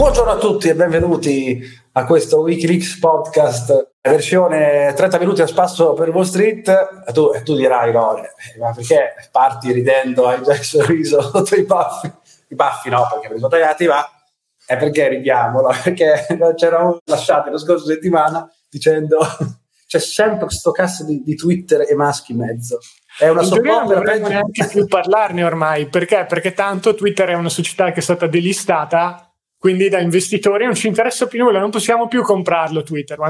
Buongiorno a tutti e benvenuti a questo Wikileaks podcast, versione 30 minuti a spasso per Wall Street. Tu dirai, no, ma perché parti ridendo, hai già il sorriso sotto i baffi? I baffi no, perché mi sono tagliati, ma è perché ridiamo, no? Perché ci eravamo lasciati la scorsa settimana dicendo c'è sempre questo cazzo di Twitter e maschi in mezzo. È una non dovremmo neanche più parlarne ormai, perché? Perché tanto Twitter è una società che è stata delistata, quindi da investitori non ci interessa più nulla, non possiamo più comprarlo Twitter. Ma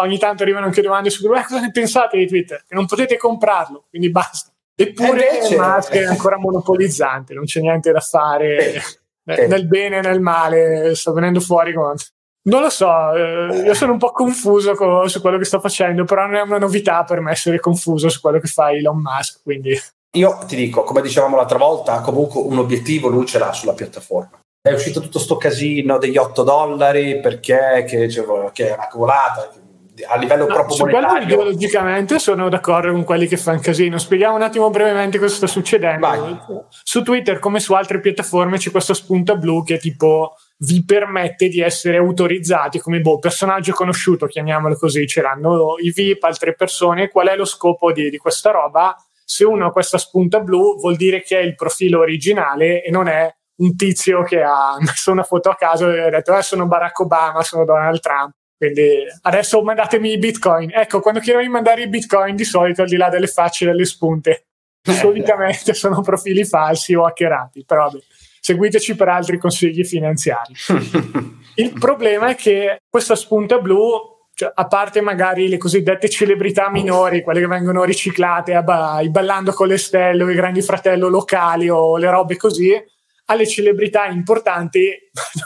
ogni tanto arrivano anche domande su cosa ne pensate di Twitter, che non potete comprarlo, quindi basta. Eppure Musk è ancora monopolizzante, non c'è niente da fare, nel bene e nel male, sta venendo fuori con... Non lo so, io sono un po' confuso su quello che sto facendo, però non è una novità per me essere confuso su quello che fa Elon Musk, quindi... Io ti dico, come dicevamo l'altra volta, comunque un obiettivo lui ce l'ha sulla piattaforma. È uscito tutto sto casino degli $8 perché che è una cavolata a livello proprio monetario. Ideologicamente sono d'accordo con quelli che fanno casino. Spieghiamo un attimo brevemente cosa sta succedendo. Vai. Su Twitter, come su altre piattaforme, c'è questa spunta blu che tipo vi permette di essere autorizzati come personaggio conosciuto, chiamiamolo così. C'erano i VIP, altre persone. Qual è lo scopo di questa roba? Se uno ha questa spunta blu vuol dire che è il profilo originale e non è un tizio che ha messo una foto a caso e ha detto sono Barack Obama, sono Donald Trump, quindi adesso mandatemi i bitcoin. Ecco, quando chiedono di mandare i bitcoin, di solito al di là delle facce e delle spunte solitamente sono profili falsi o hackerati, però vabbè, seguiteci per altri consigli finanziari. Il problema è che questa spunta blu, cioè, a parte magari le cosiddette celebrità minori, quelle che vengono riciclate ai Ballando con le Stelle o i Grande Fratello locali o le robe così, alle celebrità importanti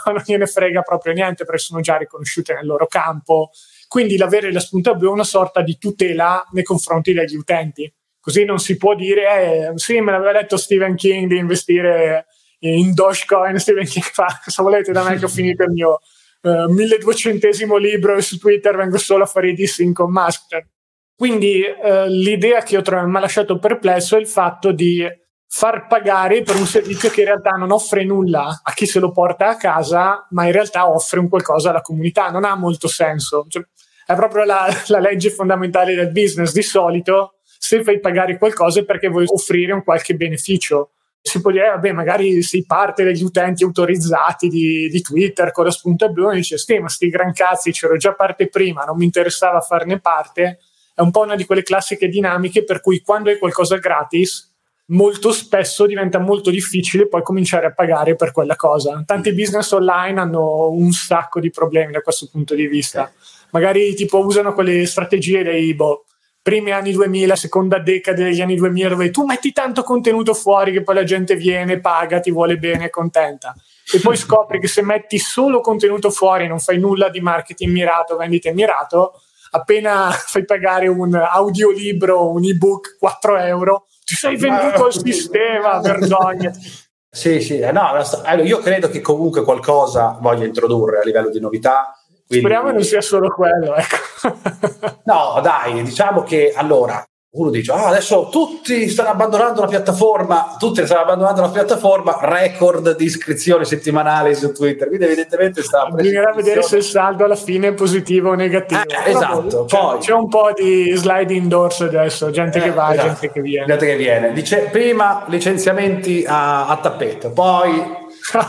non gliene frega proprio niente perché sono già riconosciute nel loro campo, quindi l'avere la spunta blu è una sorta di tutela nei confronti degli utenti, così non si può dire sì, me l'aveva detto Stephen King di investire in Dogecoin. Stephen King fa cosa volete da me che ho finito il mio 1200esimo libro e su Twitter vengo solo a fare i dissing con Musk. Quindi l'idea che mi ha lasciato perplesso è il fatto di far pagare per un servizio che in realtà non offre nulla a chi se lo porta a casa, ma in realtà offre un qualcosa alla comunità. Non ha molto senso, cioè, è proprio la legge fondamentale del business. Di solito se fai pagare qualcosa è perché vuoi offrire un qualche beneficio. Si può dire vabbè, magari sei parte degli utenti autorizzati di Twitter con la spunta blu e dici sì, ma sti gran cazzi, c'ero già parte prima, non mi interessava farne parte. È un po' una di quelle classiche dinamiche per cui quando hai qualcosa gratis molto spesso diventa molto difficile poi cominciare a pagare per quella cosa. Tanti business online hanno un sacco di problemi da questo punto di vista. Okay. Magari tipo usano quelle strategie dei primi anni 2000, seconda decade degli anni 2000, dove tu metti tanto contenuto fuori che poi la gente viene, paga, ti vuole bene, è contenta. E poi scopri che se metti solo contenuto fuori, non fai nulla di marketing mirato, vendite mirato, appena fai pagare un audiolibro, un ebook, €4, ti sei venduto il sistema, vergogna. Sì, no, allora, io credo che comunque qualcosa voglia introdurre a livello di novità. Quindi... Speriamo non sia solo quello, ecco. No, dai, diciamo che allora uno dice adesso tutti stanno abbandonando la piattaforma, record di iscrizioni settimanali su Twitter, quindi evidentemente sta... Bisognerà vedere se il saldo alla fine è positivo o negativo. Esatto. Poi c'è un po' di sliding doors adesso, gente che va, esatto, gente che viene. Dice prima licenziamenti a tappeto, poi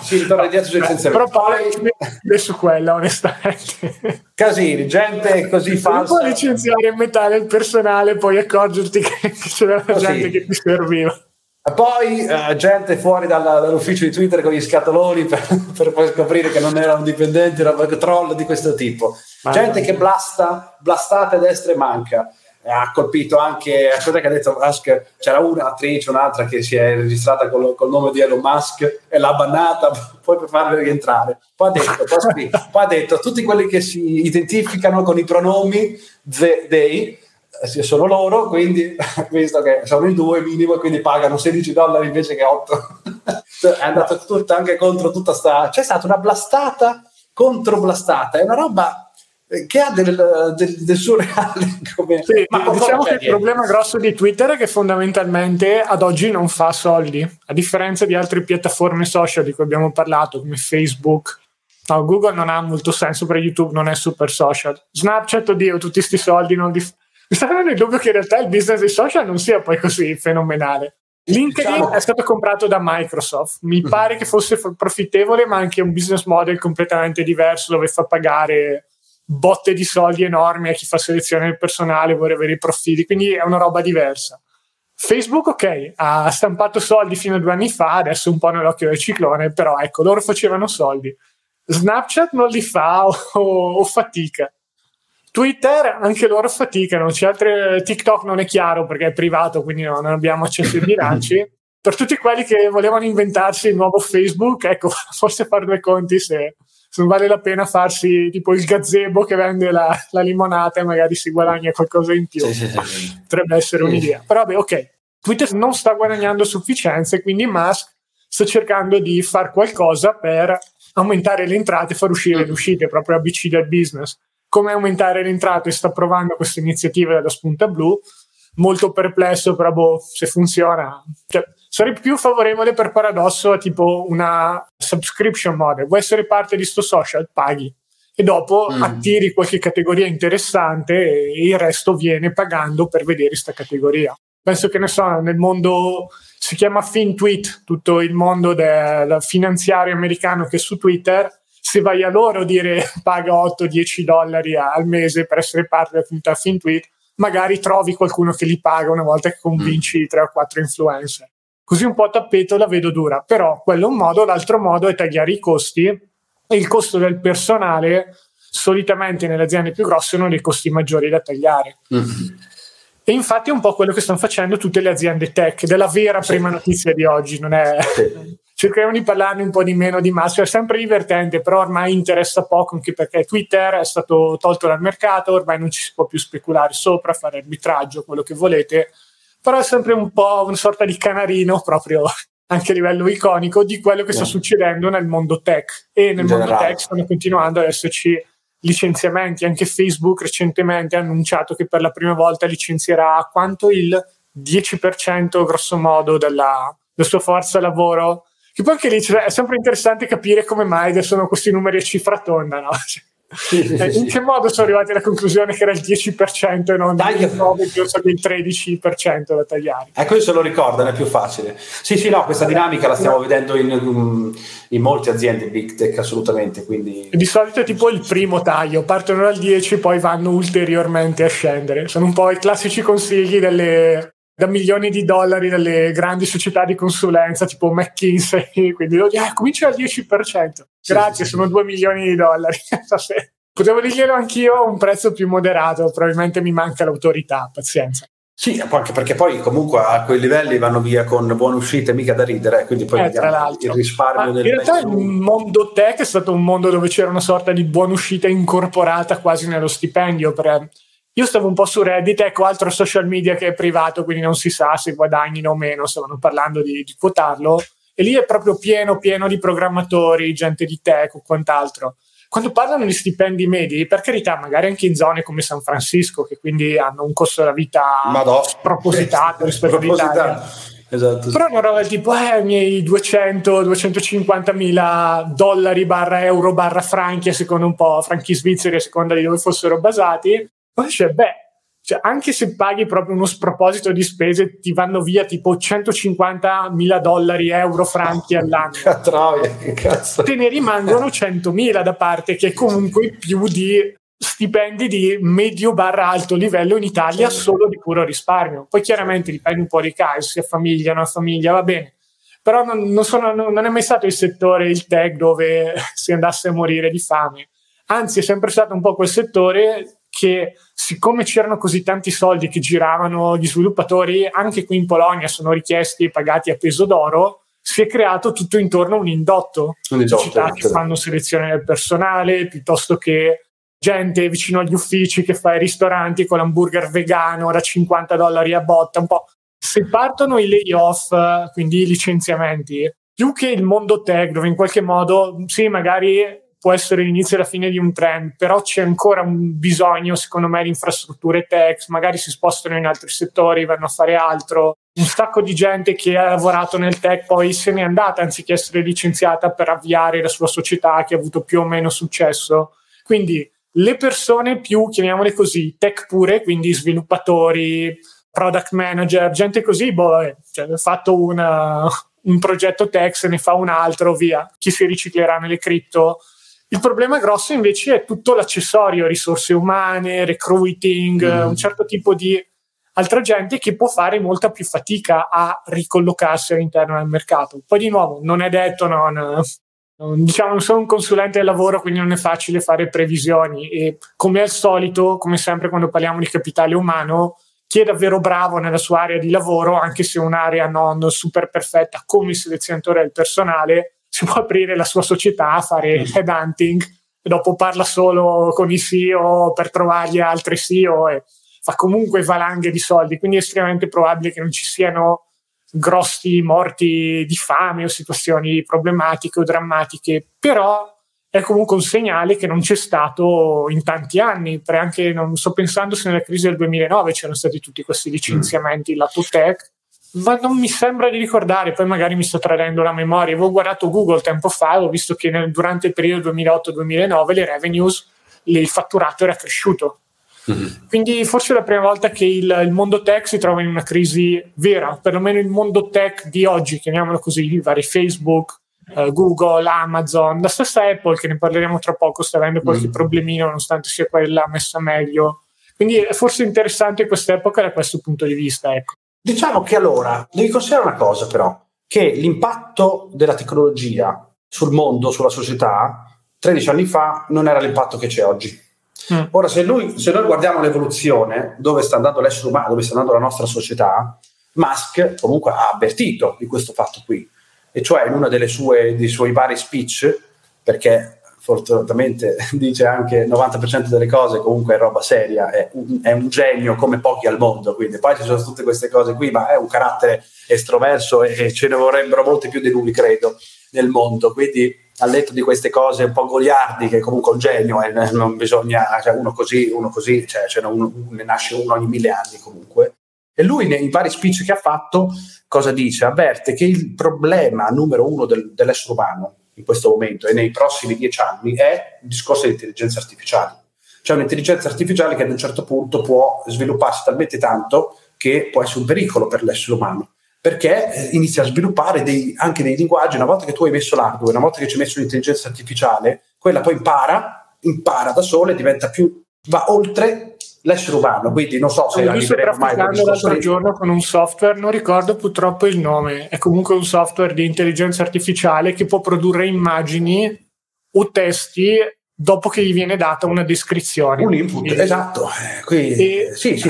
si ritorna dietro sui licenziamenti, però poi su quella onestamente casini, gente così falsa. Non puoi licenziare in metà del personale poi accorgerti che c'era gente che ti serviva, poi gente fuori dall'ufficio di Twitter con gli scatoloni per poi scoprire che non erano dipendenti, era un troll di questo tipo. Gente che blastate destra e manca. Ha colpito anche a cosa che ha detto Musk, c'era un'altra che si è registrata col nome di Elon Musk e l'ha bannata poi per farla rientrare, poi ha detto tutti quelli che si identificano con i pronomi they sono loro, quindi visto che sono i due minimo, quindi pagano $16 invece che 8. È andato tutto anche contro tutta sta, c'è stata una blastata contro blastata, è una roba che ha del surreale come... Sì, ma diciamo che il problema grosso di Twitter è che fondamentalmente ad oggi non fa soldi, a differenza di altre piattaforme social di cui abbiamo parlato come Facebook, No, Google non ha molto senso per YouTube, non è super social. Snapchat, oddio, tutti sti soldi non li fa. Mi sta venendo il dubbio che in realtà il business dei social non sia poi così fenomenale. LinkedIn, diciamo, è stato comprato da Microsoft, mi pare che fosse profittevole, ma anche un business model completamente diverso, dove fa pagare botte di soldi enormi a chi fa selezione del personale, vuole avere i profili, quindi è una roba diversa. Facebook, ok, ha stampato soldi fino a 2 anni fa, adesso un po' nell'occhio del ciclone, però ecco, loro facevano soldi. Snapchat non li fa o fatica. Twitter, anche loro faticano, c'è altre. TikTok non è chiaro perché è privato, quindi non abbiamo accesso ai bilanci. Per tutti quelli che volevano inventarsi il nuovo Facebook, ecco, forse fare 2 conti se non vale la pena farsi tipo il gazebo che vende la limonata e magari si guadagna qualcosa in più. Sì. Potrebbe essere un'idea. Però beh, ok, Twitter non sta guadagnando a sufficienza, quindi Musk sta cercando di far qualcosa per aumentare le entrate e far uscire le uscite, proprio ABC del business. Come aumentare le entrate? Sta provando questa iniziativa della spunta blu, molto perplesso, però se funziona. Cioè, sarei più favorevole per paradosso a tipo una subscription model. Vuoi essere parte di sto social? Paghi. E dopo attiri qualche categoria interessante e il resto viene pagando per vedere sta categoria. Penso che ne so, nel mondo si chiama FinTweet, tutto il mondo del finanziario americano che è su Twitter. Se vai a loro dire paga $8-10 al mese per essere parte della comunità FinTweet, magari trovi qualcuno che li paga una volta che convinci 3 o 4 influencer. Così un po' a tappeto la vedo dura, però quello è un modo. L'altro modo è tagliare i costi, e il costo del personale solitamente nelle aziende più grosse è uno dei costi maggiori da tagliare. E infatti è un po' quello che stanno facendo tutte le aziende tech, della vera prima notizia di oggi, non è... Cercheremo di parlarne un po' di meno di Musk, è sempre divertente, però ormai interessa poco, anche perché Twitter è stato tolto dal mercato, ormai non ci si può più speculare sopra, fare arbitraggio, quello che volete, però è sempre un po' una sorta di canarino, proprio anche a livello iconico, di quello che sta succedendo nel mondo tech. E nel mondo tech stanno continuando ad esserci licenziamenti. Anche Facebook recentemente ha annunciato che per la prima volta licenzierà quanto il 10% grosso modo della sua forza lavoro. Che poi anche lì è sempre interessante capire come mai sono questi numeri a cifra tonda, no? In che modo sono arrivati alla conclusione che era il 10% e non il 13% da tagliare? Ecco, io se lo ricordo, è più facile. Sì, no, questa dinamica la stiamo vedendo in molte aziende big tech, assolutamente. Quindi... Di solito è tipo il primo taglio, partono dal 10 poi vanno ulteriormente a scendere. Sono un po' i classici consigli da milioni di dollari dalle grandi società di consulenza tipo McKinsey, quindi comincia al 10%, grazie, sono $2 milioni. Potevo dirglielo anch'io a un prezzo più moderato, probabilmente mi manca l'autorità, pazienza. Sì, anche perché poi comunque a quei livelli vanno via con buone uscite, mica da ridere, quindi poi tra l'altro il risparmio del in realtà il mondo tech è stato un mondo dove c'era una sorta di buona uscita incorporata quasi nello stipendio. Io stavo un po' su Reddit, ecco, altro social media che è privato, quindi non si sa se guadagnino o meno, stavano parlando di quotarlo, e lì è proprio pieno di programmatori, gente di tech o quant'altro. Quando parlano di stipendi medi, per carità, magari anche in zone come San Francisco, che quindi hanno un costo della vita spropositato rispetto all'Italia. Esatto. Però una roba tipo i miei $200-250 mila euro franchi, a seconda un po', franchi svizzeri a seconda di dove fossero basati. Poi anche se paghi proprio uno sproposito di spese, ti vanno via tipo $150.000 euro franchi all'anno. Cazzo. Te ne rimangono 100.000 da parte, che è comunque più di stipendi di medio / alto livello in Italia, solo di puro risparmio. Poi chiaramente dipende un po' dai casi, se è famiglia o non famiglia, va bene. Però non è mai stato il settore, il tech, dove si andasse a morire di fame. Anzi, è sempre stato un po' quel settore... che siccome c'erano così tanti soldi che giravano, gli sviluppatori anche qui in Polonia sono richiesti e pagati a peso d'oro, si è creato tutto intorno un indotto, società che fanno selezione del personale, piuttosto che gente vicino agli uffici che fa i ristoranti con l'hamburger vegano da $50 a botta. Un po' se partono i layoff, quindi i licenziamenti, più che il mondo tech, dove in qualche modo sì, magari può essere l'inizio e la fine di un trend, però c'è ancora un bisogno, secondo me, di infrastrutture tech, magari si spostano in altri settori, vanno a fare altro, un sacco di gente che ha lavorato nel tech poi se n'è andata anziché essere licenziata per avviare la sua società che ha avuto più o meno successo. Quindi le persone più, chiamiamole così, tech pure, quindi sviluppatori, product manager, gente così, ha fatto un progetto tech, se ne fa un altro, via. Chi si riciclerà nelle cripto? Il problema grosso invece è tutto l'accessorio, risorse umane, recruiting, un certo tipo di altra gente che può fare molta più fatica a ricollocarsi all'interno del mercato. Poi di nuovo, non è detto, non sono un consulente del lavoro, quindi non è facile fare previsioni e come al solito, come sempre quando parliamo di capitale umano, chi è davvero bravo nella sua area di lavoro, anche se è un'area non super perfetta come il selezionatore del personale, si può aprire la sua società, fare headhunting e dopo parla solo con i CEO per trovargli altri CEO e fa comunque valanghe di soldi, quindi è estremamente probabile che non ci siano grossi morti di fame o situazioni problematiche o drammatiche, però è comunque un segnale che non c'è stato in tanti anni, anche non sto pensando se nella crisi del 2009 c'erano stati tutti questi licenziamenti lato tech, ma non mi sembra di ricordare, poi magari mi sto tradendo la memoria, avevo guardato Google tempo fa, ho visto che durante il periodo 2008-2009 le revenues, il fatturato era cresciuto, quindi forse è la prima volta che il mondo tech si trova in una crisi vera, perlomeno il mondo tech di oggi, chiamiamolo così, i vari Facebook, Google, Amazon, la stessa Apple che ne parleremo tra poco sta avendo qualche problemino nonostante sia quella messa meglio, quindi è forse interessante quest'epoca da questo punto di vista, ecco. Diciamo che allora devi considerare una cosa però, che l'impatto della tecnologia sul mondo, sulla società 13 anni fa non era l'impatto che c'è oggi. Ora se noi guardiamo l'evoluzione dove sta andando l'essere umano, dove sta andando la nostra società, Musk comunque ha avvertito di questo fatto qui, e cioè in uno dei suoi vari speech, perché fortunatamente dice anche 90% delle cose comunque è roba seria, è un genio come pochi al mondo, quindi poi ci sono tutte queste cose qui, ma è un carattere estroverso e ce ne vorrebbero molti più di lui credo nel mondo, quindi al letto di queste cose un po' goliardiche, comunque un genio, non bisogna, cioè uno così, cioè ne nasce uno ogni 1000 anni comunque. E lui nei vari speech che ha fatto cosa dice? Avverte che il problema numero uno dell'essere umano in questo momento e nei prossimi 10 anni è il discorso di intelligenza artificiale, cioè un'intelligenza artificiale che ad un certo punto può svilupparsi talmente tanto che può essere un pericolo per l'essere umano, perché inizia a sviluppare anche dei linguaggi. Una volta che tu hai messo l'hardware, una volta che ci hai messo l'intelligenza artificiale, quella poi impara da sola e diventa più, va oltre l'essere umano, quindi non so se arriveremo mai a questo. L'altro giorno con un software, non ricordo purtroppo il nome, è comunque un software di intelligenza artificiale che può produrre immagini o testi dopo che gli viene data una descrizione. Un input, esatto. Quindi, sì.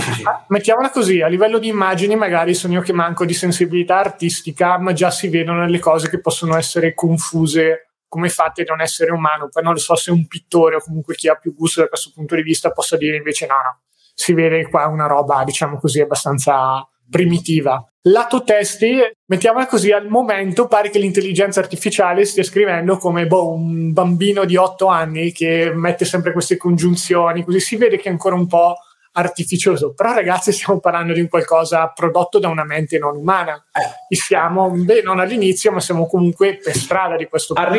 Mettiamola così, a livello di immagini magari sono io che manco di sensibilità artistica, ma già si vedono le cose che possono essere confuse come fatte da un essere umano. Poi non lo so se un pittore o comunque chi ha più gusto da questo punto di vista possa dire invece no, si vede qua una roba, diciamo così, abbastanza primitiva. Lato testi, mettiamola così, al momento pare che l'intelligenza artificiale stia scrivendo come un bambino di 8 anni che mette sempre queste congiunzioni, così si vede che è ancora un po' artificioso, però ragazzi stiamo parlando di un qualcosa prodotto da una mente non umana e siamo, non all'inizio ma siamo comunque per strada di questo punto.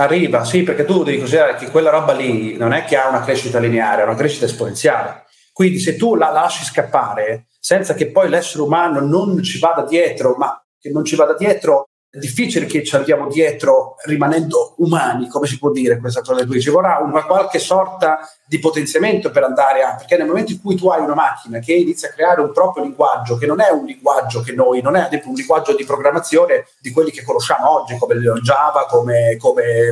Arriva, sì, perché tu devi considerare che quella roba lì non è che ha una crescita lineare, ha una crescita esponenziale, quindi se tu la lasci scappare senza che poi l'essere umano non ci vada dietro, è difficile che ci andiamo dietro rimanendo umani, come si può dire questa cosa qui, ci vorrà una qualche sorta di potenziamento per andare a, perché nel momento in cui tu hai una macchina che inizia a creare un proprio linguaggio, che non è un linguaggio che noi, non è ad esempio un linguaggio di programmazione di quelli che conosciamo oggi, come Java, come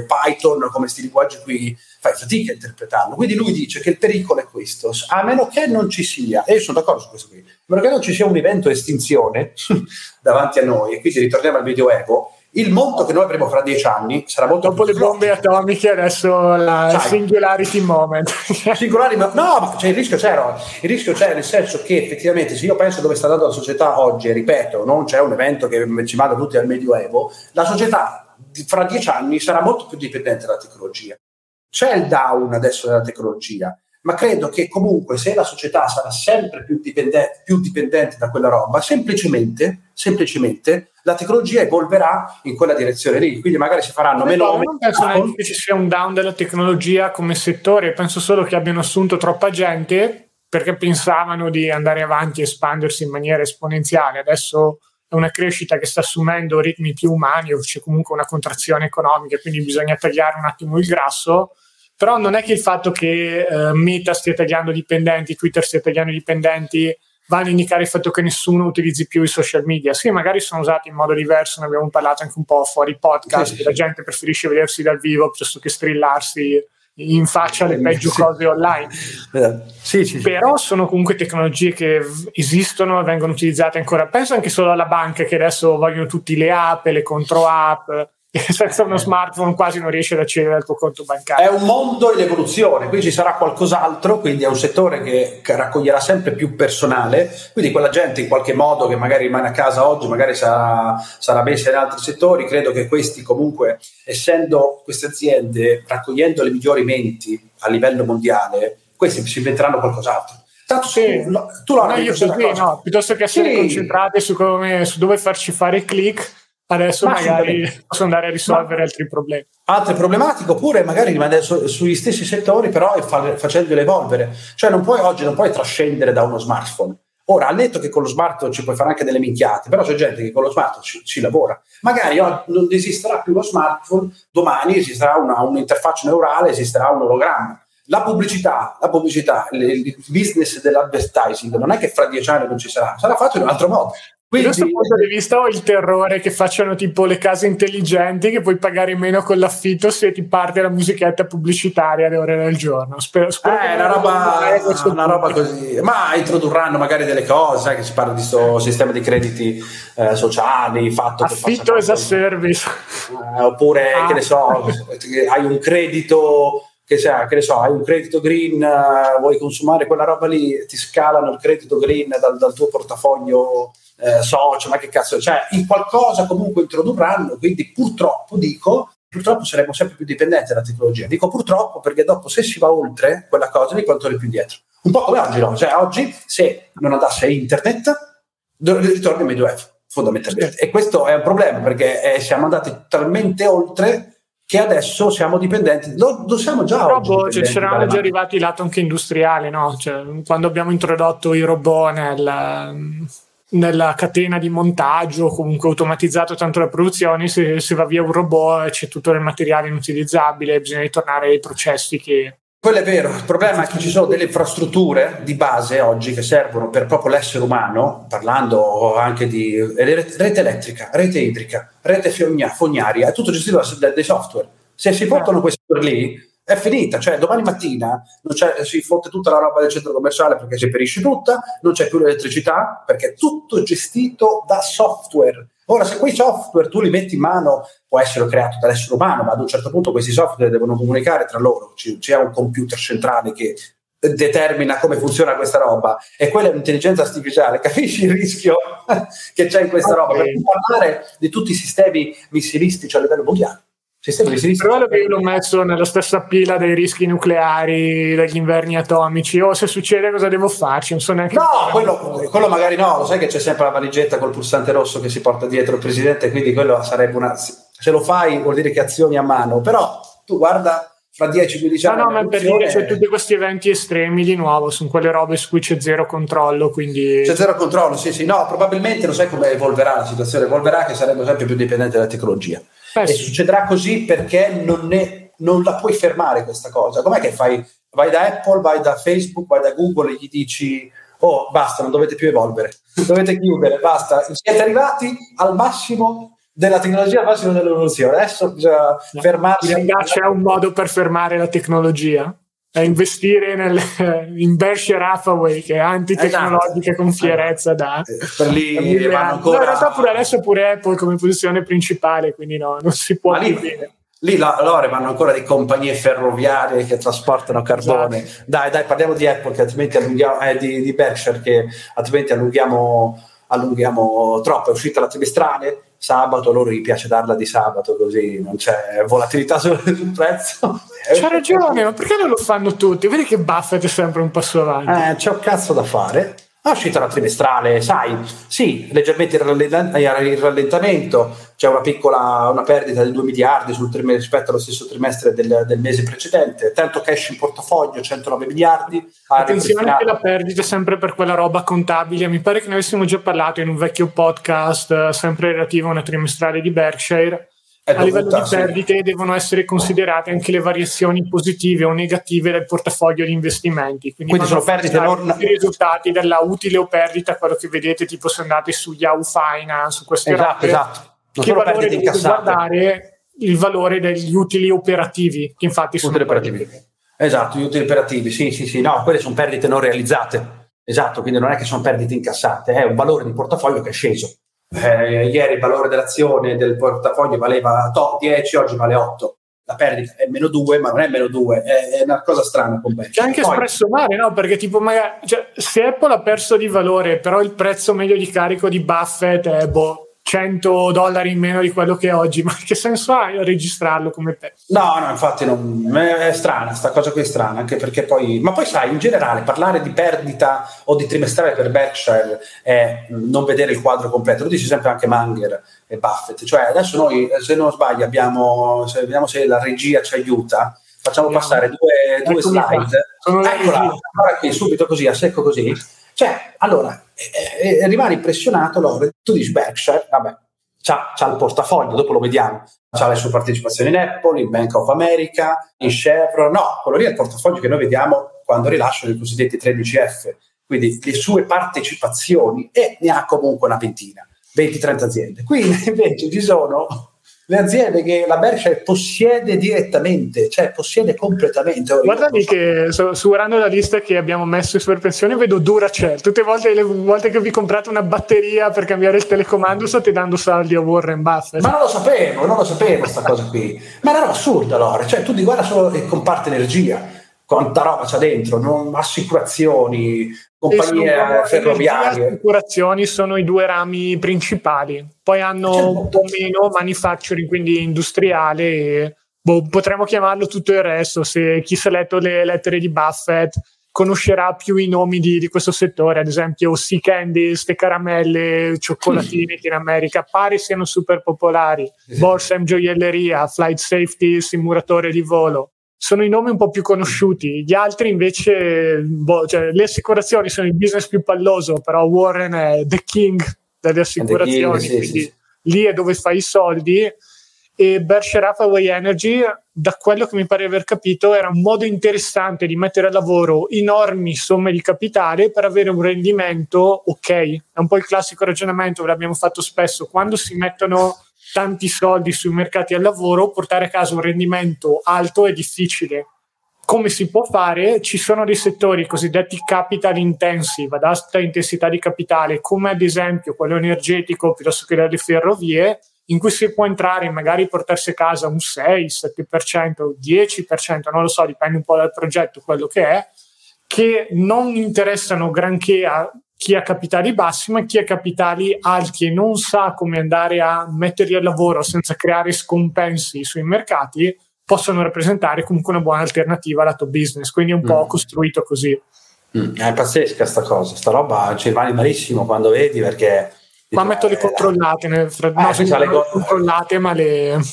Python, come questi linguaggi qui, fai fatica a interpretarlo. Quindi lui dice che il pericolo è questo, a meno che non ci sia, e io sono d'accordo su questo qui, a meno che non ci sia un evento estinzione davanti a noi, e quindi ritorniamo al medioevo, il mondo che noi avremo fra 10 anni sarà molto dopo più le bombe atomiche, adesso la singularity moment. Il rischio c'era, nel senso che effettivamente se io penso dove sta andando la società oggi, e ripeto, non c'è un evento che ci vada tutti al medioevo, la società fra 10 anni sarà molto più dipendente dalla tecnologia. C'è il down adesso della tecnologia, ma credo che comunque se la società sarà sempre più dipendente da quella roba, semplicemente la tecnologia evolverà in quella direzione lì, quindi magari si faranno meno... Non penso che ci sia un down della tecnologia come settore, penso solo che abbiano assunto troppa gente perché pensavano di andare avanti e espandersi in maniera esponenziale. Adesso è una crescita che sta assumendo ritmi più umani, o c'è comunque una contrazione economica, quindi bisogna tagliare un attimo il grasso. Però non è che il fatto che Meta stia tagliando dipendenti, Twitter stia tagliando dipendenti, va a indicare il fatto che nessuno utilizzi più i social media. Sì, magari sono usati in modo diverso, ne abbiamo parlato anche un po' fuori podcast, sì. La gente preferisce vedersi dal vivo piuttosto che strillarsi in faccia le peggio cose online. Sì. Però sono comunque tecnologie che esistono e vengono utilizzate ancora. Penso anche solo alla banca, che adesso vogliono tutti le app, le contro-app. Senza uno smartphone quasi non riesci ad accedere al tuo conto bancario. È un mondo in evoluzione, quindi ci sarà qualcos'altro, quindi è un settore che raccoglierà sempre più personale, quindi quella gente in qualche modo che magari rimane a casa oggi magari sarà messa in altri settori. Credo che questi, comunque, essendo queste aziende raccogliendo le migliori menti a livello mondiale, questi si inventeranno qualcos'altro. Tanto sì, tu lo hai detto, no, piuttosto che essere concentrate su dove farci fare click. Adesso magari posso andare a risolvere altri problemi. Altre problematiche, oppure magari rimanere sugli stessi settori, però e facendole evolvere. Cioè oggi non puoi trascendere da uno smartphone. Ora, al netto che con lo smartphone ci puoi fare anche delle minchiate, però c'è gente che con lo smartphone ci lavora. Magari non esisterà più lo smartphone, domani esisterà un'interfaccia neurale, esisterà un ologramma. La pubblicità, il business dell'advertising non è che fra 10 anni non ci sarà fatto in un altro modo. Quindi, da questo punto di vista, ho il terrore che facciano tipo le case intelligenti, che puoi pagare meno con l'affitto se ti parte la musichetta pubblicitaria alle ore del giorno. Spero che è una roba così. Ma introdurranno magari delle cose, che si parla di questo sistema di crediti sociali, fatto affitto as a service, oppure che ne so, hai un credito. Che ne so, hai un credito green, vuoi consumare quella roba lì, ti scalano il credito green dal tuo portafoglio socio, ma che cazzo, cioè in qualcosa comunque introdurranno, quindi purtroppo saremo sempre più dipendenti dalla tecnologia. Dico purtroppo perché dopo, se si va oltre quella cosa lì, quanto è più indietro. Un po' come oggi, no? Cioè oggi, se non andasse internet, ritorni al Medioevo, fondamentalmente. E questo è un problema, perché siamo andati talmente oltre che adesso siamo dipendenti, lo siamo già oggi. Ci eravamo già arrivati lato anche industriale, no? Cioè, quando abbiamo introdotto i robot nella catena di montaggio, comunque automatizzato tanto la produzione, se va via un robot c'è tutto il materiale inutilizzabile, bisogna ritornare ai processi che... Quello è vero, il problema è che ci sono delle infrastrutture di base oggi che servono per proprio l'essere umano, parlando anche di rete elettrica, rete idrica, rete fognaria, è tutto gestito dai software. Se si portano questi lì è finita, cioè domani mattina si fotte tutta la roba del centro commerciale perché si perisce tutta, non c'è più l'elettricità perché è tutto gestito da software. Ora, se quei software tu li metti in mano, può essere creato dall'essere umano, ma ad un certo punto questi software devono comunicare tra loro. C'è un computer centrale che determina come funziona questa roba, e quella è un'intelligenza artificiale. Capisci il rischio che c'è in questa roba? Per parlare di tutti i sistemi missilistici a livello mondiale. Però io l'ho messo nella stessa pila dei rischi nucleari, degli inverni atomici. Se succede, cosa devo farci? Non so neanche. No, quello magari no. Lo sai che c'è sempre la valigetta col pulsante rosso che si porta dietro il presidente, quindi quello sarebbe una. Se lo fai vuol dire che azioni a mano. Però tu guarda fra 10-15 anni. No, ma per dire, cioè, tutti questi eventi estremi di nuovo sono quelle robe su cui c'è zero controllo, quindi... C'è zero controllo, sì. No, probabilmente lo sai come evolverà la situazione. Evolverà che saremo sempre più dipendenti dalla tecnologia. E succederà così perché non la puoi fermare questa cosa. Com'è che fai? Vai da Apple, vai da Facebook, vai da Google e gli dici: oh, basta, non dovete più evolvere, dovete chiudere, basta, siete arrivati al massimo della tecnologia, al massimo dell'evoluzione, adesso bisogna fermarsi. C'è un modo per fermare la tecnologia? È investire in Berkshire Hathaway, che è antitecnologica, con fierezza da per lì vanno ancora. No, in realtà pure Apple come posizione principale, quindi no, non si può. Ma lì loro vanno ancora di compagnie ferroviarie che trasportano carbone. Esatto. Dai, parliamo di Apple, che altrimenti allunghiamo, di Berkshire, che altrimenti allunghiamo troppo. È uscita la trimestrale sabato, a loro gli piace darla di sabato, così non c'è volatilità sul prezzo. C'ha ragione, ma perché non lo fanno tutti? Vedi che Buffett è sempre un passo avanti. C'è un cazzo da fare. È uscita la trimestrale, sai, sì, leggermente il rallentamento, c'è una perdita di 2 miliardi rispetto allo stesso trimestre del mese precedente, tanto cash in portafoglio, 109 miliardi. Attenzione che la perdita è sempre per quella roba contabile, mi pare che ne avessimo già parlato in un vecchio podcast, sempre relativo a una trimestrale di Berkshire. A livello di perdite devono essere considerate anche le variazioni positive o negative del portafoglio di investimenti, quindi sono perdite non i risultati della utile o perdita, quello che vedete tipo se andate su Yahoo Finance, su queste esatto. Non che valore dovete guardare, il valore degli utili operativi, che infatti sono gli utili operativi, sì, no, quelle sono perdite non realizzate, esatto, quindi non è che sono perdite incassate, è un valore di portafoglio che è sceso. Ieri il valore dell'azione del portafoglio valeva 10, oggi vale 8, la perdita è meno 2, ma non è meno 2, è una cosa strana con Berkshire. C'è anche espresso male, no? Perché tipo magari, cioè, se Apple ha perso di valore però il prezzo medio di carico di Buffett è $100 in meno di quello che è oggi, ma che senso ha registrarlo come pezzo? No, infatti non, è strana, sta cosa qui è strana, anche perché poi sai, in generale parlare di perdita o di trimestrale per Berkshire è non vedere il quadro completo, lo dice sempre anche Munger e Buffett, cioè adesso noi, se non sbaglio, vediamo se la regia ci aiuta, facciamo passare due slide, eccola, guarda qui, subito così, a secco così. Cioè, allora, rimane impressionato, Lore, tu dici Berkshire, vabbè, c'ha il portafoglio, dopo lo vediamo, c'ha le sue partecipazioni in Apple, in Bank of America, in Chevron, no, quello lì è il portafoglio che noi vediamo quando rilasciano i cosiddetti 13F, quindi le sue partecipazioni, e ne ha comunque una ventina, 20-30 aziende. Quindi invece ci sono le aziende che la Berkshire possiede direttamente, cioè possiede completamente. Guardami che sudando la lista che abbiamo messo in sovraimpressione vedo Duracell. Tutte le volte che vi comprate una batteria per cambiare il telecomando state dando soldi a Warren Buffett. Ma non lo sapevo questa cosa qui. Ma è una roba assurda, Lore. Cioè tu ti guarda solo il comparto energia, quanta roba c'ha dentro, assicurazioni, compagnie ferroviarie. Le assicurazioni sono i 2 rami principali, poi hanno un po' meno manufacturing, quindi industriale, e potremmo chiamarlo tutto il resto. Se chi si è letto le lettere di Buffett conoscerà più i nomi di questo settore, ad esempio Sea Candy, ste caramelle, cioccolatini che in America pare siano super popolari, Borsem gioielleria, Flight Safety, simulatore di volo. Sono i nomi un po' più conosciuti, gli altri invece, cioè, le assicurazioni sono il business più palloso, però Warren è the king delle assicurazioni, quindi lì è dove fa i soldi. E Berkshire Hathaway Energy, da quello che mi pare di aver capito, era un modo interessante di mettere a lavoro enormi somme di capitale per avere un rendimento ok. È un po' il classico ragionamento che l'abbiamo fatto spesso, quando si mettono tanti soldi sui mercati al lavoro, portare a casa un rendimento alto è difficile. Come si può fare? Ci sono dei settori cosiddetti capital intensive, ad alta intensità di capitale, come ad esempio quello energetico piuttosto che delle ferrovie, in cui si può entrare e magari portarsi a casa un 6-7%, 10%, non lo so, dipende un po' dal progetto, quello che è, che non interessano granché a chi ha capitali bassi, ma chi ha capitali alti e non sa come andare a metterli al lavoro senza creare scompensi sui mercati, possono rappresentare comunque una buona alternativa lato business. Quindi è un po' costruito così. È pazzesca sta cosa, sta roba ci rimane malissimo quando vedi, perché... Ma metto le controllate,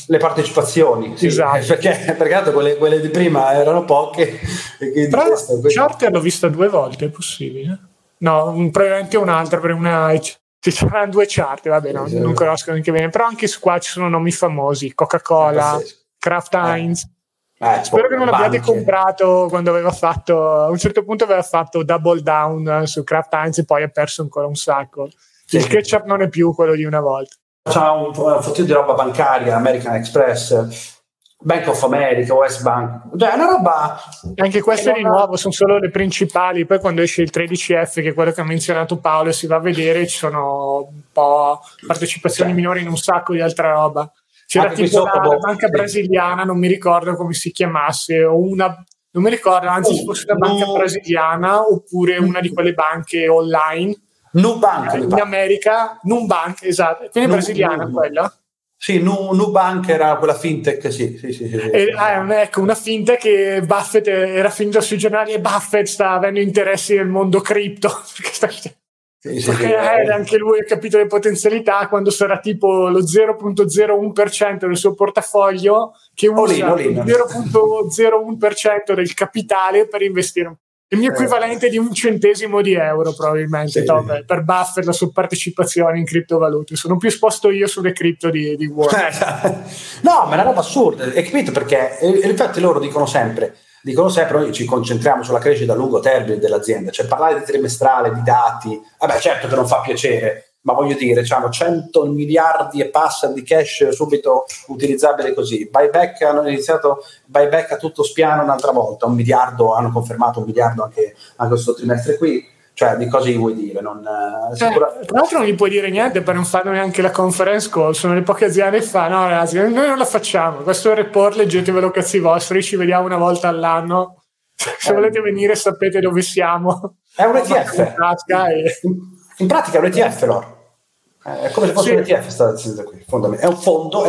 le partecipazioni, sì, esatto. perché quelle di prima erano poche. Però Charter l'ho vista 2 volte, è possibile? No, probabilmente un'altra, per una ci saranno 2 chart, vabbè, no, non conosco neanche bene, però anche su qua ci sono nomi famosi, Coca-Cola, Kraft Heinz. Spero che non abbiate comprato quando aveva fatto, a un certo punto aveva fatto double down su Kraft Heinz e poi ha perso ancora un sacco. Il ketchup non è più quello di una volta. C'ha un fottio di roba bancaria, American Express, Bank of America, West Bank, cioè è una roba. Anche queste di nuovo sono solo le principali. Poi quando esce il 13F, che è quello che ha menzionato Paolo, si va a vedere, ci sono un po' partecipazioni minori in un sacco di altra roba. C'era anche tipo la banca brasiliana, non mi ricordo come si chiamasse, o una, non mi ricordo, anzi, se fosse una banca brasiliana oppure una di quelle banche online Nubank in America, Nubank, esatto, quindi brasiliana quella. Sì, Nubank era quella fintech, sì. Ecco, una fintech che Buffett era finito sui giornali e Buffett sta avendo interessi nel mondo cripto. Perché anche lui ha capito le potenzialità quando sarà tipo lo 0.01% del suo portafoglio che usa il 0.01% del capitale per investire. Il mio equivalente di 1 centesimo di euro probabilmente, sì. Top, per Buffett la sua partecipazione in criptovalute. Sono più esposto io sulle cripto di Warren. No, ma è una roba assurda, hai capito? Perché infatti loro dicono sempre noi ci concentriamo sulla crescita a lungo termine dell'azienda, cioè parlare di trimestrale, di dati, vabbè certo che non fa piacere, ma voglio dire, diciamo 100 miliardi e passa di cash subito utilizzabile così, buyback, hanno iniziato buyback a tutto spiano un'altra volta, 1 miliardo, hanno confermato 1 miliardo anche questo trimestre qui, cioè di cosa gli vuoi dire? Tra l'altro non gli puoi dire niente per non fanno neanche la conference call, sono le poche aziende che fanno, no ragazzi, noi non la facciamo, questo report leggetevelo cazzi vostri, ci vediamo una volta all'anno, se volete venire sapete dove siamo. È un ETF. In pratica è un ETF loro. È come se fosse un ETF sta azienda qui, è un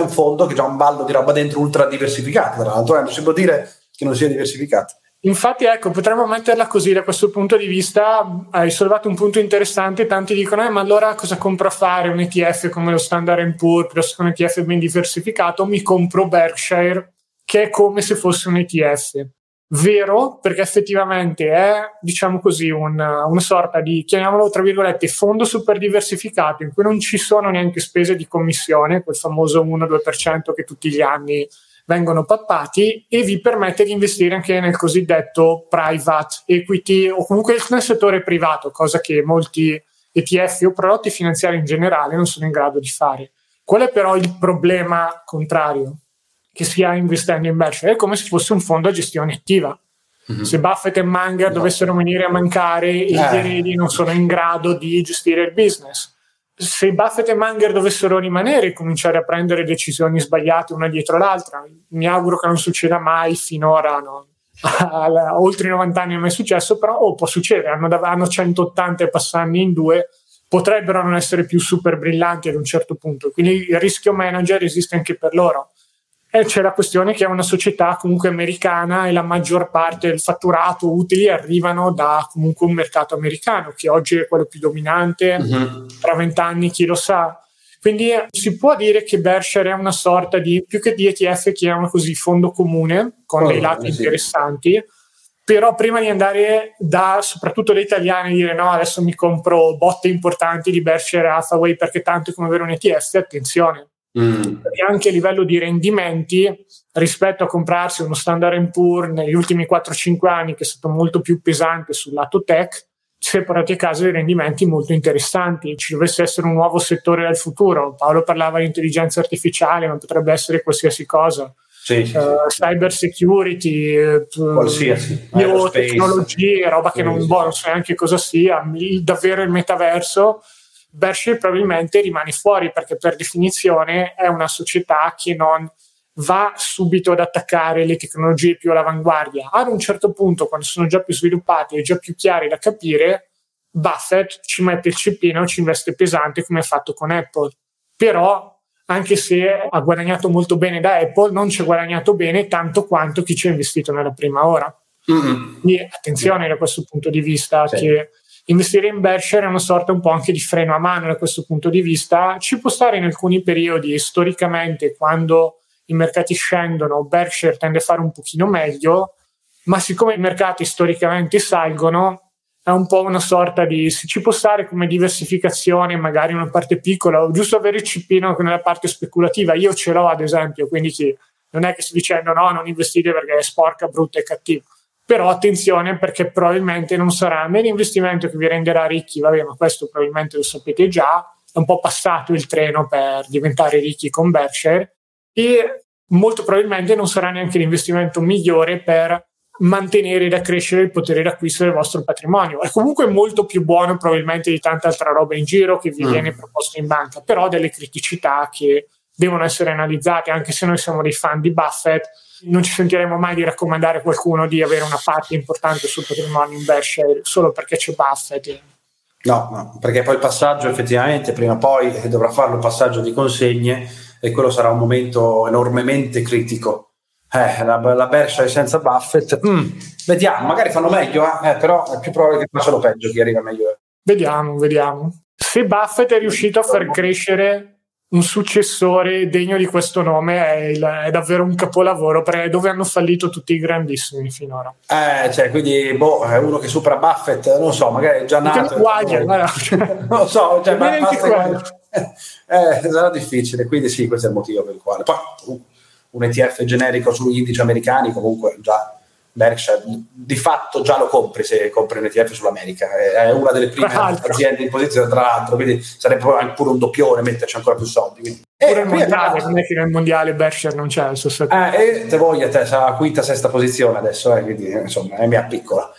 fondo che ha un ballo di roba dentro ultra diversificato, tra l'altro non si può dire che non sia diversificato. Infatti ecco, potremmo metterla così da questo punto di vista, hai sollevato un punto interessante, tanti dicono ma allora cosa compro a fare un ETF come lo Standard & Poor's, piuttosto che un ETF ben diversificato, mi compro Berkshire che è come se fosse un ETF. Vero, perché effettivamente è, diciamo così, una sorta di, chiamiamolo tra virgolette, fondo super diversificato in cui non ci sono neanche spese di commissione, quel famoso 1-2% che tutti gli anni vengono pappati, e vi permette di investire anche nel cosiddetto private equity o comunque nel settore privato, cosa che molti ETF o prodotti finanziari in generale non sono in grado di fare. Qual è però il problema contrario? Che si ha investendo in Berkshire, è come se fosse un fondo a gestione attiva. Mm-hmm. Se Buffett e Munger dovessero venire a mancare, i eredi non sono in grado di gestire il business. Se Buffett e Munger dovessero rimanere e cominciare a prendere decisioni sbagliate una dietro l'altra, mi auguro che non succeda mai, finora no. Oltre i 90 anni non è mai successo, però può succedere, hanno 180 e passanti in due, potrebbero non essere più super brillanti ad un certo punto, quindi il rischio manager esiste anche per loro. C'è la questione che è una società comunque americana e la maggior parte del fatturato utili arrivano da comunque un mercato americano che oggi è quello più dominante, tra 20 anni chi lo sa, quindi si può dire che Berkshire è una sorta di, più che di ETF, chiamiamolo così, fondo comune con dei lati interessanti, però prima di andare da soprattutto da italiani e dire no adesso mi compro botte importanti di Berkshire Hathaway perché tanto è come avere un ETF, attenzione. E anche a livello di rendimenti rispetto a comprarsi uno Standard & Poor's negli ultimi 4-5 anni che è stato molto più pesante sul lato tech, si è portati a casa dei rendimenti molto interessanti. Ci dovesse essere un nuovo settore del futuro, Paolo parlava di intelligenza artificiale ma potrebbe essere qualsiasi cosa, sì. Cyber security, qualsiasi tecnologie, roba che non so neanche cosa sia, davvero il metaverso. Berkshire probabilmente rimane fuori perché per definizione è una società che non va subito ad attaccare le tecnologie più all'avanguardia. Ad un certo punto, quando sono già più sviluppate e già più chiare da capire, Buffett ci mette il cipino, ci investe pesante come ha fatto con Apple. Però, anche se ha guadagnato molto bene da Apple, non ci ha guadagnato bene tanto quanto chi ci ha investito nella prima ora. Quindi attenzione da questo punto di vista che... Investire in Berkshire è una sorta un po' anche di freno a mano da questo punto di vista. Ci può stare in alcuni periodi, storicamente, quando i mercati scendono, Berkshire tende a fare un pochino meglio, ma siccome i mercati storicamente salgono, è un po' una sorta di... se ci può stare come diversificazione, magari una parte piccola, o giusto avere il cipino nella parte speculativa. Io ce l'ho, ad esempio, quindi non è che sto dicendo no, non investite perché è sporca, brutta e cattiva. Però attenzione perché probabilmente non sarà né l'investimento che vi renderà ricchi, vabbè, ma questo probabilmente lo sapete già, è un po' passato il treno per diventare ricchi con Berkshire, e molto probabilmente non sarà neanche l'investimento migliore per mantenere da crescere il potere d'acquisto del vostro patrimonio. È comunque molto più buono probabilmente di tanta altra roba in giro che vi viene proposta in banca, però delle criticità che devono essere analizzate, anche se noi siamo dei fan di Buffett, non ci sentiremo mai di raccomandare a qualcuno di avere una parte importante sul patrimonio in Berkshire solo perché c'è Buffett. No, perché poi il passaggio effettivamente prima o poi dovrà farlo il passaggio di consegne e quello sarà un momento enormemente critico. La Berkshire senza Buffett, vediamo, magari fanno meglio, però è più probabile che facciano peggio, che arriva meglio. Vediamo. Se Buffett è riuscito a far crescere un successore degno di questo nome è davvero un capolavoro, perché dove hanno fallito tutti i grandissimi finora. Quindi è uno che supera Buffett, non so, magari è già nato. Non so, sarà difficile, quindi sì, questo è il motivo per il quale. Poi un ETF generico sugli indici americani, comunque già Berkshire di fatto già lo compri se compri un ETF sull'America, è una delle prime aziende in posizione, tra l'altro, quindi sarebbe pure un doppione metterci ancora più soldi, quindi. Pure il mondiale, non è che nel mondiale Berkshire non c'è il suo te sarà quinta, sesta posizione adesso, quindi insomma è mia piccola.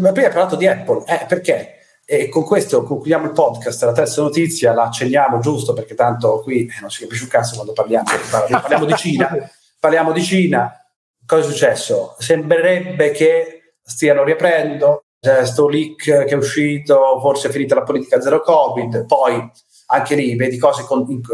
Ma prima hai parlato di Apple, perché? E con questo concludiamo il podcast, la terza notizia la accenniamo giusto perché tanto qui non si capisce un cazzo quando parliamo di Cina. Cosa è successo? Sembrerebbe che stiano riaprendo, c'è sto leak che è uscito, forse è finita la politica zero Covid, poi anche lì vedi cose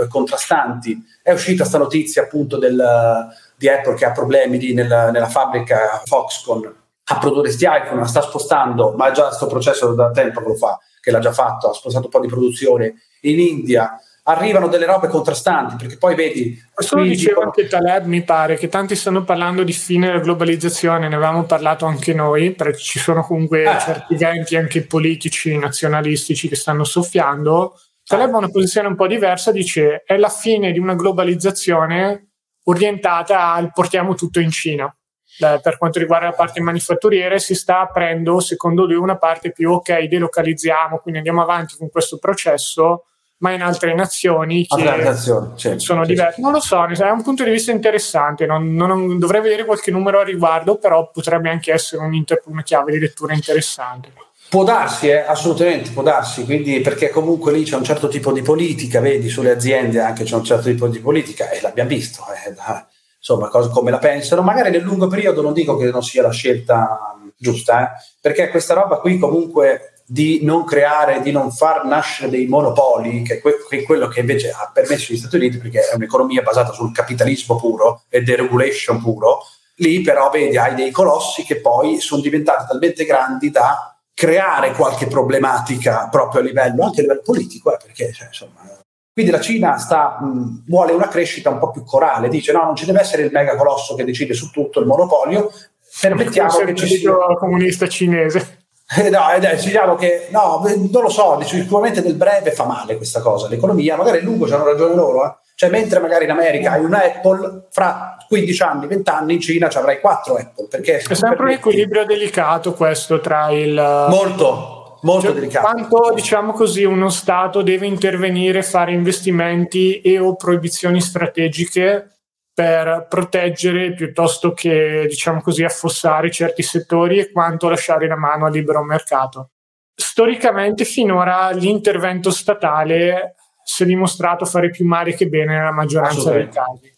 contrastanti. È uscita sta notizia appunto di Apple che ha problemi lì nella fabbrica Foxconn a produrre sti iPhone, la sta spostando, ma già sto processo da tempo che lo fa, che l'ha già fatto, ha spostato un po' di produzione in India. Arrivano delle robe contrastanti, perché poi vedi. Questo lo diceva anche Taleb, mi pare, che tanti stanno parlando di fine della globalizzazione, ne avevamo parlato anche noi, perché ci sono comunque certi eventi anche politici, nazionalistici che stanno soffiando. Taleb ha una posizione un po' diversa, dice: è la fine di una globalizzazione orientata al portiamo tutto in Cina. Per quanto riguarda la parte manifatturiera, si sta aprendo, secondo lui, una parte più delocalizziamo, quindi andiamo avanti con questo processo, ma in altre nazioni sono diverse. Non lo so, è un punto di vista interessante, non dovrei vedere qualche numero a riguardo, però potrebbe anche essere una chiave di lettura interessante. Può darsi, assolutamente può darsi, quindi, perché comunque lì c'è un certo tipo di politica, vedi, sulle aziende anche c'è un certo tipo di politica e l'abbiamo visto, insomma, come la pensano. Magari nel lungo periodo non dico che non sia la scelta giusta, perché questa roba qui comunque di non creare, di non far nascere dei monopoli, che è quello che invece ha permesso gli Stati Uniti, perché è un'economia basata sul capitalismo puro e deregulation puro. Lì però vedi, hai dei colossi che poi sono diventati talmente grandi da creare qualche problematica proprio anche a livello politico, perché insomma. Quindi la Cina vuole una crescita un po' più corale, dice no, non ci deve essere il mega colosso che decide su tutto, il monopolio, permettiamo che ci sia il comunista cinese. Diciamo che no, non lo so, sicuramente nel breve fa male questa cosa, l'economia, magari a lungo c'hanno ragione loro, Cioè mentre magari in America hai una Apple, fra 15 anni, 20 anni in Cina ci avrai 4 Apple, perché è sempre un equilibrio delicato questo tra il molto delicato. Quanto, diciamo così, uno Stato deve intervenire, fare investimenti e o proibizioni strategiche per proteggere piuttosto che, diciamo così, affossare certi settori, e quanto lasciare la mano al libero mercato. Storicamente finora l'intervento statale si è dimostrato fare più male che bene nella maggioranza dei casi,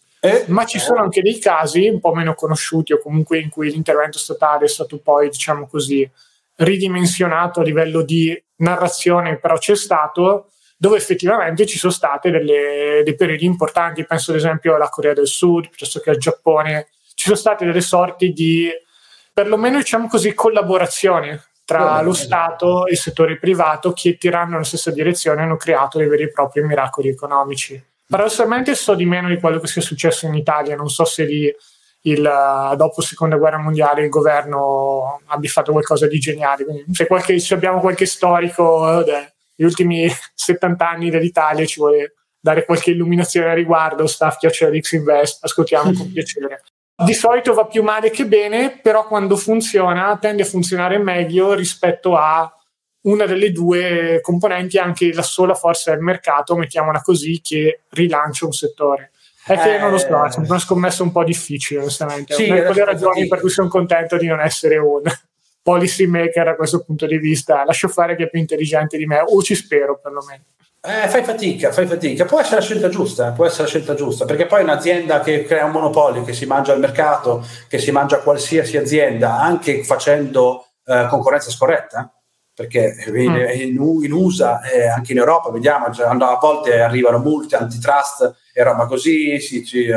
ma ci sono anche dei casi un po' meno conosciuti o comunque in cui l'intervento statale è stato poi, diciamo così, ridimensionato a livello di narrazione, però c'è stato, dove effettivamente ci sono state dei periodi importanti. Penso ad esempio alla Corea del Sud, piuttosto che al Giappone. Ci sono state delle sorti di, perlomeno diciamo così, collaborazione tra lo Stato e il settore privato, che tirando nella stessa direzione hanno creato dei veri e propri miracoli economici. Paradossalmente so di meno di quello che sia successo in Italia, non so se dopo Seconda Guerra Mondiale il governo abbia fatto qualcosa di geniale, quindi se abbiamo qualche storico gli ultimi 70 anni dell'Italia ci vuole dare qualche illuminazione a riguardo, sta a X Invest, ascoltiamo con piacere. Di solito va più male che bene, però quando funziona tende a funzionare meglio rispetto a una delle due componenti, anche la sola forza del mercato, mettiamola così, che rilancia un settore. È che non lo so, è una scommessa un po' difficile, onestamente. Sì, una delle ragioni per cui sono contento di non essere un policy maker a questo punto di vista, lascio fare che è più intelligente di me, o ci spero perlomeno. Fai fatica, può essere la scelta giusta, perché poi un'azienda che crea un monopolio, che si mangia il mercato, che si mangia qualsiasi azienda, anche facendo concorrenza scorretta, perché in USA e anche in Europa vediamo, a volte arrivano multe antitrust e roba così,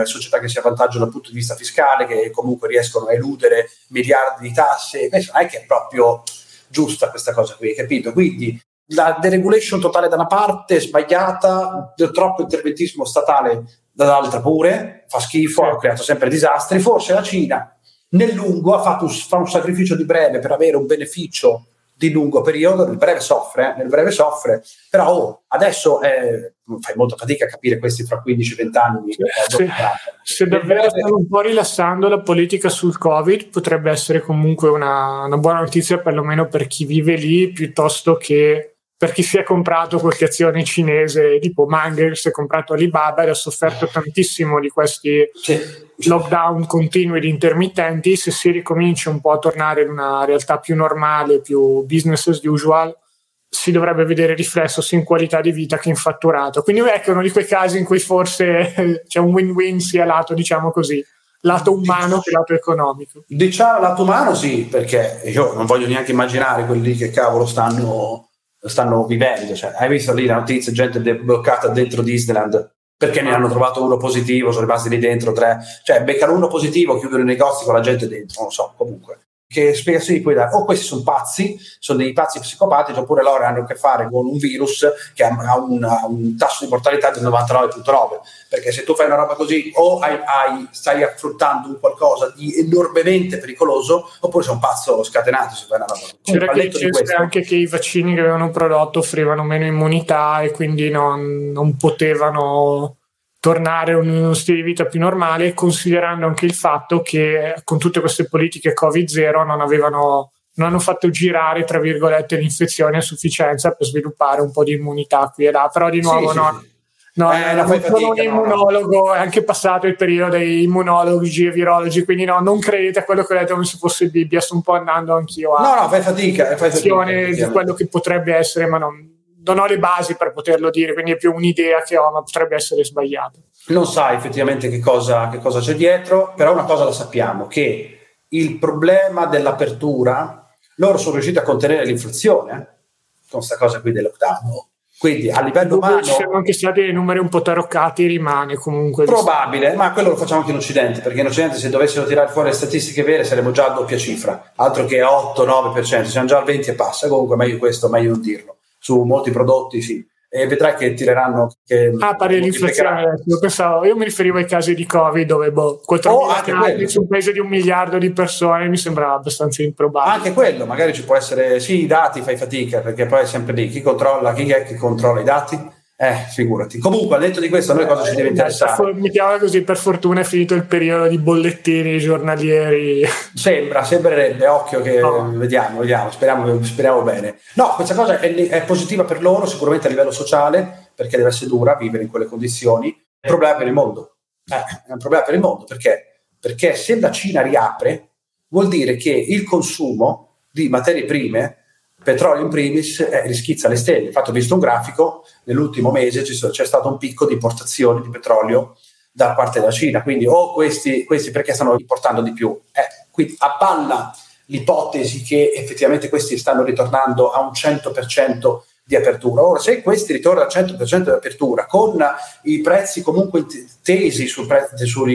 società che si avvantaggiano dal punto di vista fiscale, che comunque riescono a eludere miliardi di tasse. Invece non è che è proprio giusta questa cosa qui, capito? Quindi la deregulation totale da una parte, sbagliata, troppo interventismo statale dall'altra pure, fa schifo, ha creato sempre disastri. Forse la Cina nel lungo fa un sacrificio di breve per avere un beneficio di lungo periodo, nel breve soffre, però adesso fai molta fatica a capire questi tra 15-20 anni. Se davvero stanno un po' rilassando la politica sul Covid, potrebbe essere comunque una buona notizia, perlomeno per chi vive lì, piuttosto che per chi si è comprato qualche azione cinese, tipo Munger si è comprato Alibaba ed ha sofferto tantissimo di questi lockdown continui ed intermittenti. Se si ricomincia un po' a tornare in una realtà più normale, più business as usual, si dovrebbe vedere riflesso sia in qualità di vita che in fatturato. Quindi ecco, uno di quei casi in cui forse c'è un win-win sia lato, diciamo così, lato umano che lato economico. Diciamo lato umano sì, perché io non voglio neanche immaginare quelli che cavolo stanno vivendo. Cioè, hai visto lì la notizia, gente bloccata dentro Disneyland perché ne hanno trovato uno positivo, sono rimasti lì dentro 3, cioè beccano uno positivo, chiudono i negozi con la gente dentro, non so, comunque che spiegazioni puoi dare? O questi sono pazzi, sono dei pazzi psicopatici, oppure loro hanno a che fare con un virus che ha un tasso di mortalità del 99.9, perché se tu fai una roba così o stai affrontando un qualcosa di enormemente pericoloso, oppure sei un pazzo scatenato se fai una roba così. C'era chi diceva anche che i vaccini che avevano prodotto offrivano meno immunità e quindi non potevano tornare a uno stile di vita più normale, considerando anche il fatto che con tutte queste politiche Covid zero non hanno fatto girare, tra virgolette, l'infezione a sufficienza per sviluppare un po' di immunità qui e là. Però di nuovo non sono un immunologo, è anche passato il periodo dei immunologi e virologi, quindi non credete a quello che ho detto come se fosse Bibbia, sto un po' andando anch'io a fai fatica di quello che potrebbe essere, ma non ho le basi per poterlo dire, quindi è più un'idea che ho, ma potrebbe essere sbagliata. Non sai effettivamente che cosa c'è dietro, però una cosa la sappiamo, che il problema dell'apertura, loro sono riusciti a contenere l'inflazione con questa cosa qui del lockdown, quindi a livello umano ci sono anche stati dei numeri un po' taroccati, rimane comunque probabile, ma quello lo facciamo anche in Occidente, perché in Occidente se dovessero tirare fuori le statistiche vere saremmo già a doppia cifra, altro che 8-9%, siamo già al 20 e passa, comunque meglio non dirlo. Su molti prodotti sì, e vedrai che tireranno. Parli di inflazione, io mi riferivo ai casi di Covid, dove 4.000 su un paese di 1 miliardo di persone mi sembra abbastanza improbabile. Anche quello, magari ci può essere, sì, i dati fai fatica, perché poi è sempre lì, chi è che controlla i dati? Figurati. Comunque, detto di questo, a noi cosa ci deve interessare? Mettiamola così, per fortuna è finito il periodo di bollettini giornalieri. Sembrerebbe, occhio che vediamo, speriamo bene. No, questa cosa è positiva per loro, sicuramente a livello sociale, perché deve essere dura vivere in quelle condizioni. È un problema per il mondo. È un problema per il mondo, perché se la Cina riapre, vuol dire che il consumo di materie prime, petrolio in primis, rischizza le stelle. Infatti ho visto un grafico, nell'ultimo mese c'è stato un picco di importazioni di petrolio da parte della Cina, quindi questi perché stanno importando di più. Quindi abballa l'ipotesi che effettivamente questi stanno ritornando a un 100% di apertura. Ora, se questi ritornano al 100% di apertura, con i prezzi comunque tesi sul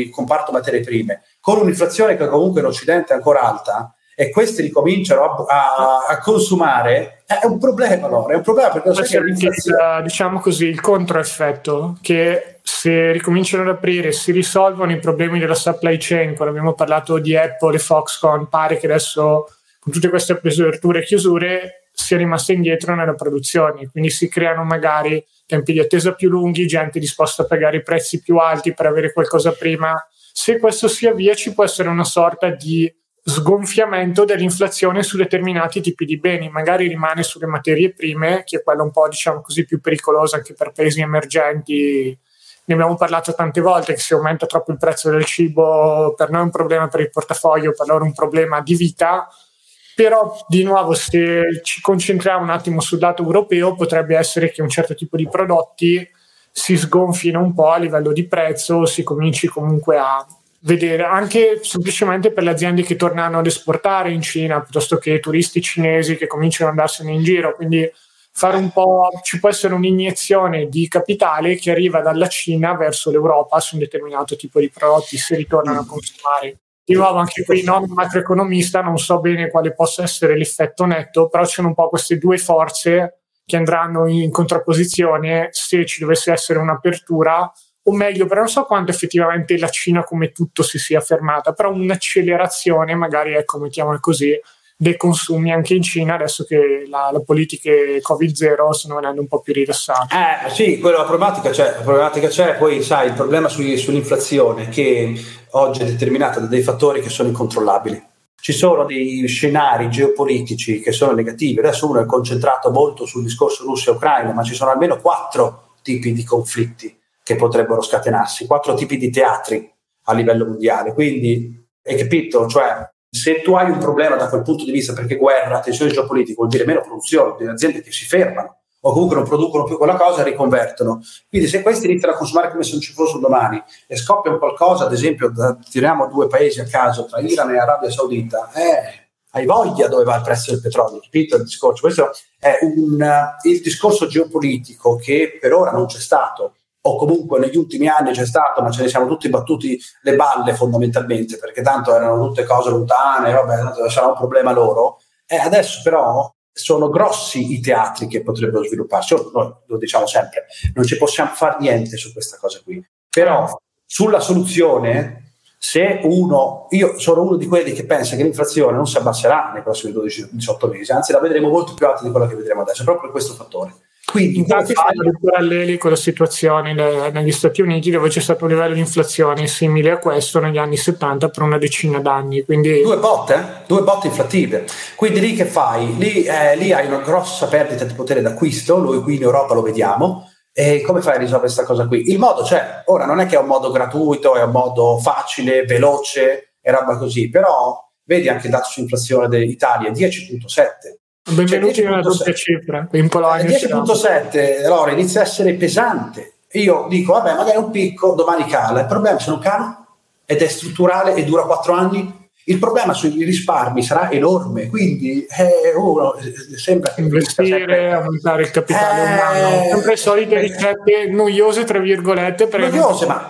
comparto materie prime, con un'inflazione che comunque in Occidente è ancora alta, e questi ricominciano a consumare, è un problema allora, perché diciamo così, il controeffetto, che se ricominciano ad aprire si risolvono i problemi della supply chain, quando abbiamo parlato di Apple e Foxconn, pare che adesso con tutte queste aperture e chiusure sia rimasta indietro nella produzione, quindi si creano magari tempi di attesa più lunghi, gente disposta a pagare i prezzi più alti per avere qualcosa prima. Se questo si avvia, ci può essere una sorta di sgonfiamento dell'inflazione su determinati tipi di beni, magari rimane sulle materie prime, che è quella un po', diciamo così, più pericolosa anche per paesi emergenti. Ne abbiamo parlato tante volte, che se aumenta troppo il prezzo del cibo, per noi è un problema per il portafoglio, per loro un problema di vita. Però di nuovo, se ci concentriamo un attimo sul lato europeo, potrebbe essere che un certo tipo di prodotti si sgonfino un po' a livello di prezzo, si cominci comunque a vedere, anche semplicemente per le aziende che tornano ad esportare in Cina, piuttosto che i turisti cinesi che cominciano ad andarsene in giro, quindi fare un po', ci può essere un'iniezione di capitale che arriva dalla Cina verso l'Europa su un determinato tipo di prodotti, se ritornano a consumare. Di nuovo, anche qui non macroeconomista, non so bene quale possa essere l'effetto netto, però ci sono un po' queste due forze che andranno in contrapposizione se ci dovesse essere un'apertura, o meglio, però non so quanto effettivamente la Cina come tutto si sia fermata, però un'accelerazione magari, ecco, mettiamola così, dei consumi anche in Cina adesso che le politiche Covid-0 stanno venendo un po' più rilassate. Sì, quella la problematica c'è, poi sai, il problema sull'inflazione che oggi è determinata da dei fattori che sono incontrollabili. Ci sono dei scenari geopolitici che sono negativi, adesso uno è concentrato molto sul discorso Russia-Ucraina, ma ci sono almeno 4 tipi di conflitti che potrebbero scatenarsi, 4 tipi di teatri a livello mondiale, quindi hai capito, cioè se tu hai un problema da quel punto di vista, perché guerra, tensione geopolitica vuol dire meno produzione, delle aziende che si fermano o comunque non producono più quella cosa e riconvertono, quindi se questi iniziano a consumare come se non ci fossero domani e scoppia un qualcosa, ad esempio tiriamo 2 paesi a caso tra Iran e Arabia Saudita, hai voglia dove va il prezzo del petrolio, capito il discorso? Questo è il discorso geopolitico che per ora non c'è stato, o comunque negli ultimi anni c'è stato, ma ce ne siamo tutti battuti le balle fondamentalmente, perché tanto erano tutte cose lontane, vabbè, sarà un problema loro. E adesso però sono grossi i teatri che potrebbero svilupparsi. Noi lo diciamo sempre, non ci possiamo fare niente su questa cosa qui. Però sulla soluzione, se uno, io sono uno di quelli che pensa che l'inflazione non si abbasserà nei prossimi 12-18 mesi, anzi la vedremo molto più alta di quella che vedremo adesso, proprio per questo fattore. Quindi intanto fanno dei paralleli con la situazione negli Stati Uniti, dove c'è stato un livello di inflazione simile a questo negli anni 70 per una decina d'anni, quindi due botte inflattive, quindi lì che fai? Lì hai una grossa perdita di potere d'acquisto, noi qui in Europa lo vediamo, e come fai a risolvere questa cosa qui? Il modo c'è, ora non è che è un modo gratuito, è un modo facile, veloce e roba così, però vedi anche il dato sull'inflazione dell'Italia, 10.7%. Benvenuti nella doppia cifra, in Polonia 10.7, allora inizia a essere pesante. Io dico, vabbè, magari un picco, domani cala. Il problema è se non cala ed è strutturale e dura 4 anni, il problema sui risparmi sarà enorme, quindi uno sembra che investire, aumentare il capitale umano, sempre solite ricette noiose, tra virgolette, noiose, ma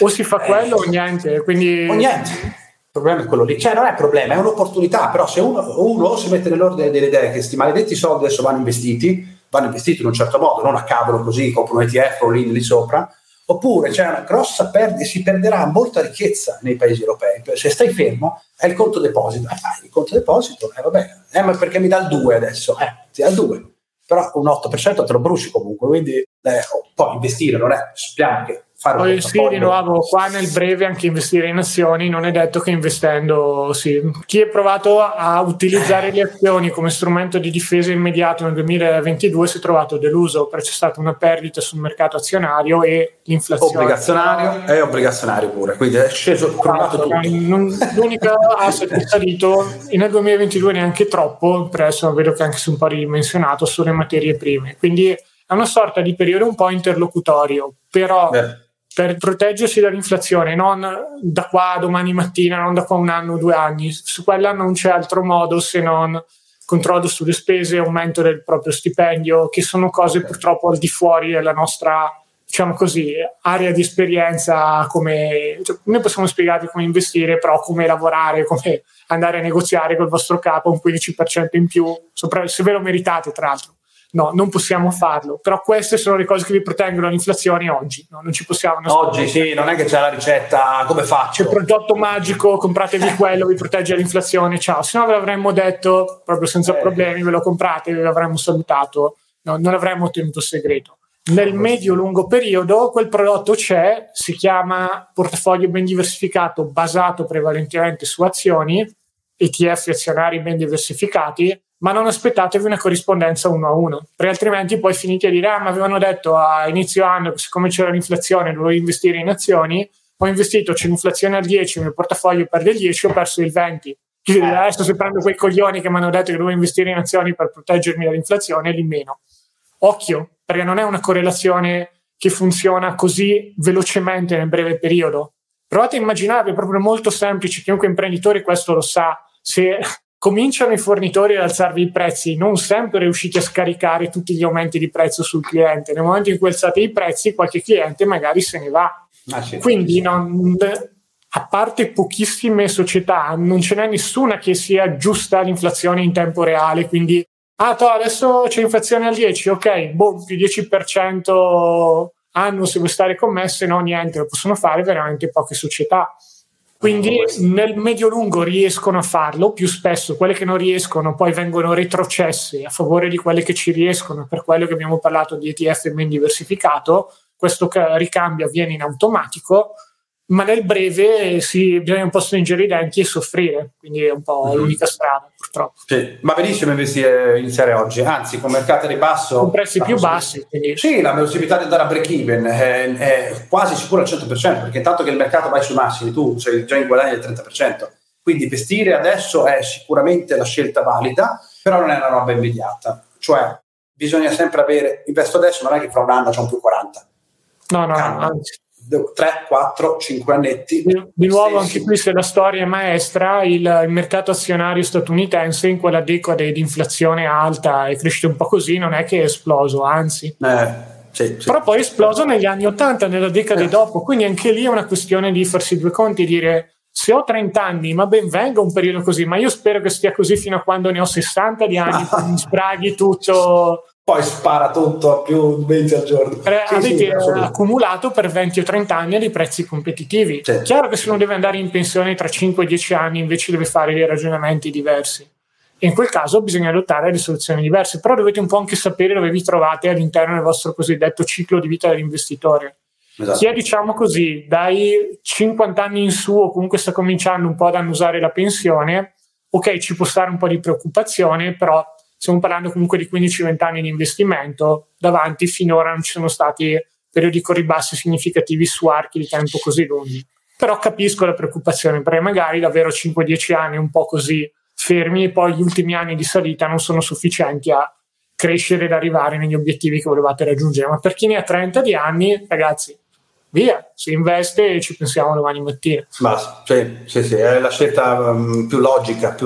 o si fa quello o niente, quindi o niente. Il problema è quello lì, cioè non è un problema, è un'opportunità, però se uno si mette nell'ordine delle idee che questi maledetti soldi adesso vanno investiti in un certo modo, non a cavolo così, comprano ETF o lì sopra, oppure c'è una grossa perdita, si perderà molta ricchezza nei paesi europei, se stai fermo è il conto deposito, il conto deposito, ma perché mi dà il 2 adesso, ti dà il 2, però un 8% te lo bruci comunque, quindi poi investire non è, sappiamo che poi sì, di nuovo, qua nel breve anche investire in azioni non è detto che investendo sì. Chi è provato a utilizzare le azioni come strumento di difesa immediato nel 2022 si è trovato deluso, perché c'è stata una perdita sul mercato azionario e l'inflazione. Obbligazionario pure, quindi è sceso l'unica asset è salito e nel 2022 neanche troppo, adesso vedo che anche se un po' ridimensionato, sono le materie prime, quindi è una sorta di periodo un po' interlocutorio, però per proteggersi dall'inflazione, non da qua domani mattina, non da qua un anno o 2 anni, su quella non c'è altro modo se non controllo sulle spese, aumento del proprio stipendio, che sono cose purtroppo al di fuori della nostra, diciamo così, area di esperienza, come cioè, noi possiamo spiegarvi come investire, però come lavorare, come andare a negoziare col vostro capo un 15% in più, se ve lo meritate tra l'altro. No, non possiamo farlo, però queste sono le cose che vi proteggono dall'inflazione oggi, no? Non ci possiamo oggi sì, non è che c'è la ricetta, come faccio? C'è il prodotto magico, compratevi quello, vi protegge dall'inflazione, ciao, se no ve l'avremmo detto proprio senza problemi, ve lo comprate, ve l'avremmo salutato, no, non l'avremmo tenuto segreto. Nel medio-lungo periodo quel prodotto c'è, si chiama portafoglio ben diversificato basato prevalentemente su azioni, ETF azionari ben diversificati, ma non aspettatevi una corrispondenza 1 a 1, perché altrimenti poi finite a dire ma avevano detto a inizio anno che siccome c'era l'inflazione dovevo investire in azioni, ho investito, c'è l'inflazione al 10, il mio portafoglio perde il 10, ho perso il 20, adesso se prendo quei coglioni che mi hanno detto che dovevo investire in azioni per proteggermi dall'inflazione, lì meno. Occhio, perché non è una correlazione che funziona così velocemente nel breve periodo, Provate a immaginarvi, è proprio molto semplice, chiunque imprenditore questo lo sa, se cominciano i fornitori ad alzarvi i prezzi, non sempre riuscite a scaricare tutti gli aumenti di prezzo sul cliente, nel momento in cui alzate i prezzi qualche cliente magari se ne va. Quindi non, a parte pochissime società, non ce n'è nessuna che si aggiusta all'inflazione in tempo reale, quindi adesso c'è inflazione al 10, ok, più 10% anno se vuoi stare con me, se no niente, lo possono fare veramente poche società. Quindi nel medio-lungo riescono a farlo, più spesso quelle che non riescono poi vengono retrocesse a favore di quelle che ci riescono, per quello che abbiamo parlato di ETF ben diversificato, questo ricambio avviene in automatico, ma nel breve bisogna un po' stringere i denti e soffrire, quindi è un po' l'unica strada purtroppo. Sì, ma benissimo investire, iniziare oggi, anzi con mercato a ribasso con prezzi più bassi, quindi. Sì, la possibilità di andare a break even è quasi sicura al 100%, perché intanto che il mercato vai sui massimi tu sei già in guadagno del 30%, quindi investire adesso è sicuramente la scelta valida, però non è una roba immediata, cioè bisogna sempre avere, investo adesso non è che fra un anno c'è un più 40, no, anzi 3, 4, 5 annetti. Di nuovo anche qui, se la storia è maestra, il mercato azionario statunitense in quella decade di inflazione alta e crescita un po' così non è che è esploso, anzi sì. Però poi è esploso negli anni 80, nella decade dopo, quindi anche lì è una questione di farsi due conti e dire se ho 30 anni ma ben venga un periodo così, ma io spero che stia così fino a quando ne ho 60 di anni, mi spraghi tutto, poi spara tutto a più 20 al giorno. Accumulato per 20 o 30 anni a dei prezzi competitivi. Certo. Chiaro che se uno deve andare in pensione tra 5 e 10 anni invece deve fare dei ragionamenti diversi. E in quel caso bisogna adottare delle soluzioni diverse, però dovete un po' anche sapere dove vi trovate all'interno del vostro cosiddetto ciclo di vita dell'investitore. Esatto. Chi è, diciamo così, dai 50 anni in su o comunque sta cominciando un po' ad annusare la pensione, ok, ci può stare un po' di preoccupazione, però stiamo parlando comunque di 15-20 anni di investimento davanti, finora non ci sono stati periodi con ribassi significativi su archi di tempo così lunghi. Però capisco la preoccupazione, perché magari davvero 5-10 anni un po' così fermi e poi gli ultimi anni di salita non sono sufficienti a crescere ed arrivare negli obiettivi che volevate raggiungere. Ma per chi ne ha 30 di anni, ragazzi, via, si investe e ci pensiamo domani mattina. Ma sì, è la scelta più logica.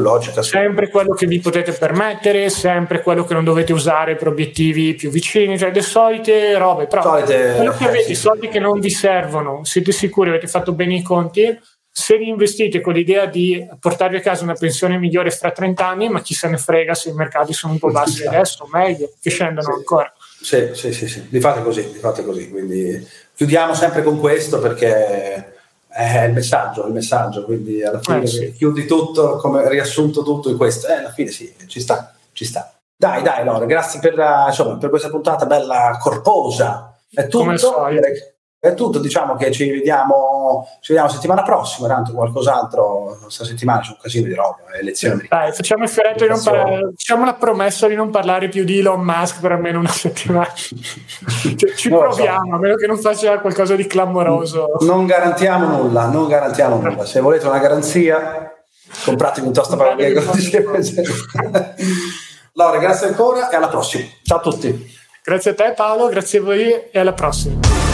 Sì. Sempre quello che vi potete permettere, sempre quello che non dovete usare per obiettivi più vicini, cioè le solite robe, però quello che avete, i soldi che non vi servono, siete sicuri, avete fatto bene i conti, se li investite con l'idea di portarvi a casa una pensione migliore fra 30 anni, ma chi se ne frega se i mercati sono un po' bassi adesso, meglio che scendano ancora. Sì, li fate così, quindi chiudiamo sempre con questo perché è il messaggio, quindi alla fine chiudi tutto, come riassunto tutto in questo, alla fine sì, ci sta. Dai Laura, grazie per questa puntata bella corposa, è tutto, diciamo che ci vediamo settimana prossima, tanto qualcos'altro, questa settimana c'è un casino di roba, elezioni. Dai, facciamo il fioretto di non parlare, facciamo la promessa di non parlare più di Elon Musk per almeno una settimana. Proviamo, a meno che non faccia qualcosa di clamoroso. Non garantiamo nulla, se volete una garanzia compratevi un tostapane. Laura, grazie ancora e alla prossima. Ciao a tutti. Grazie a te Paolo, grazie a voi e alla prossima.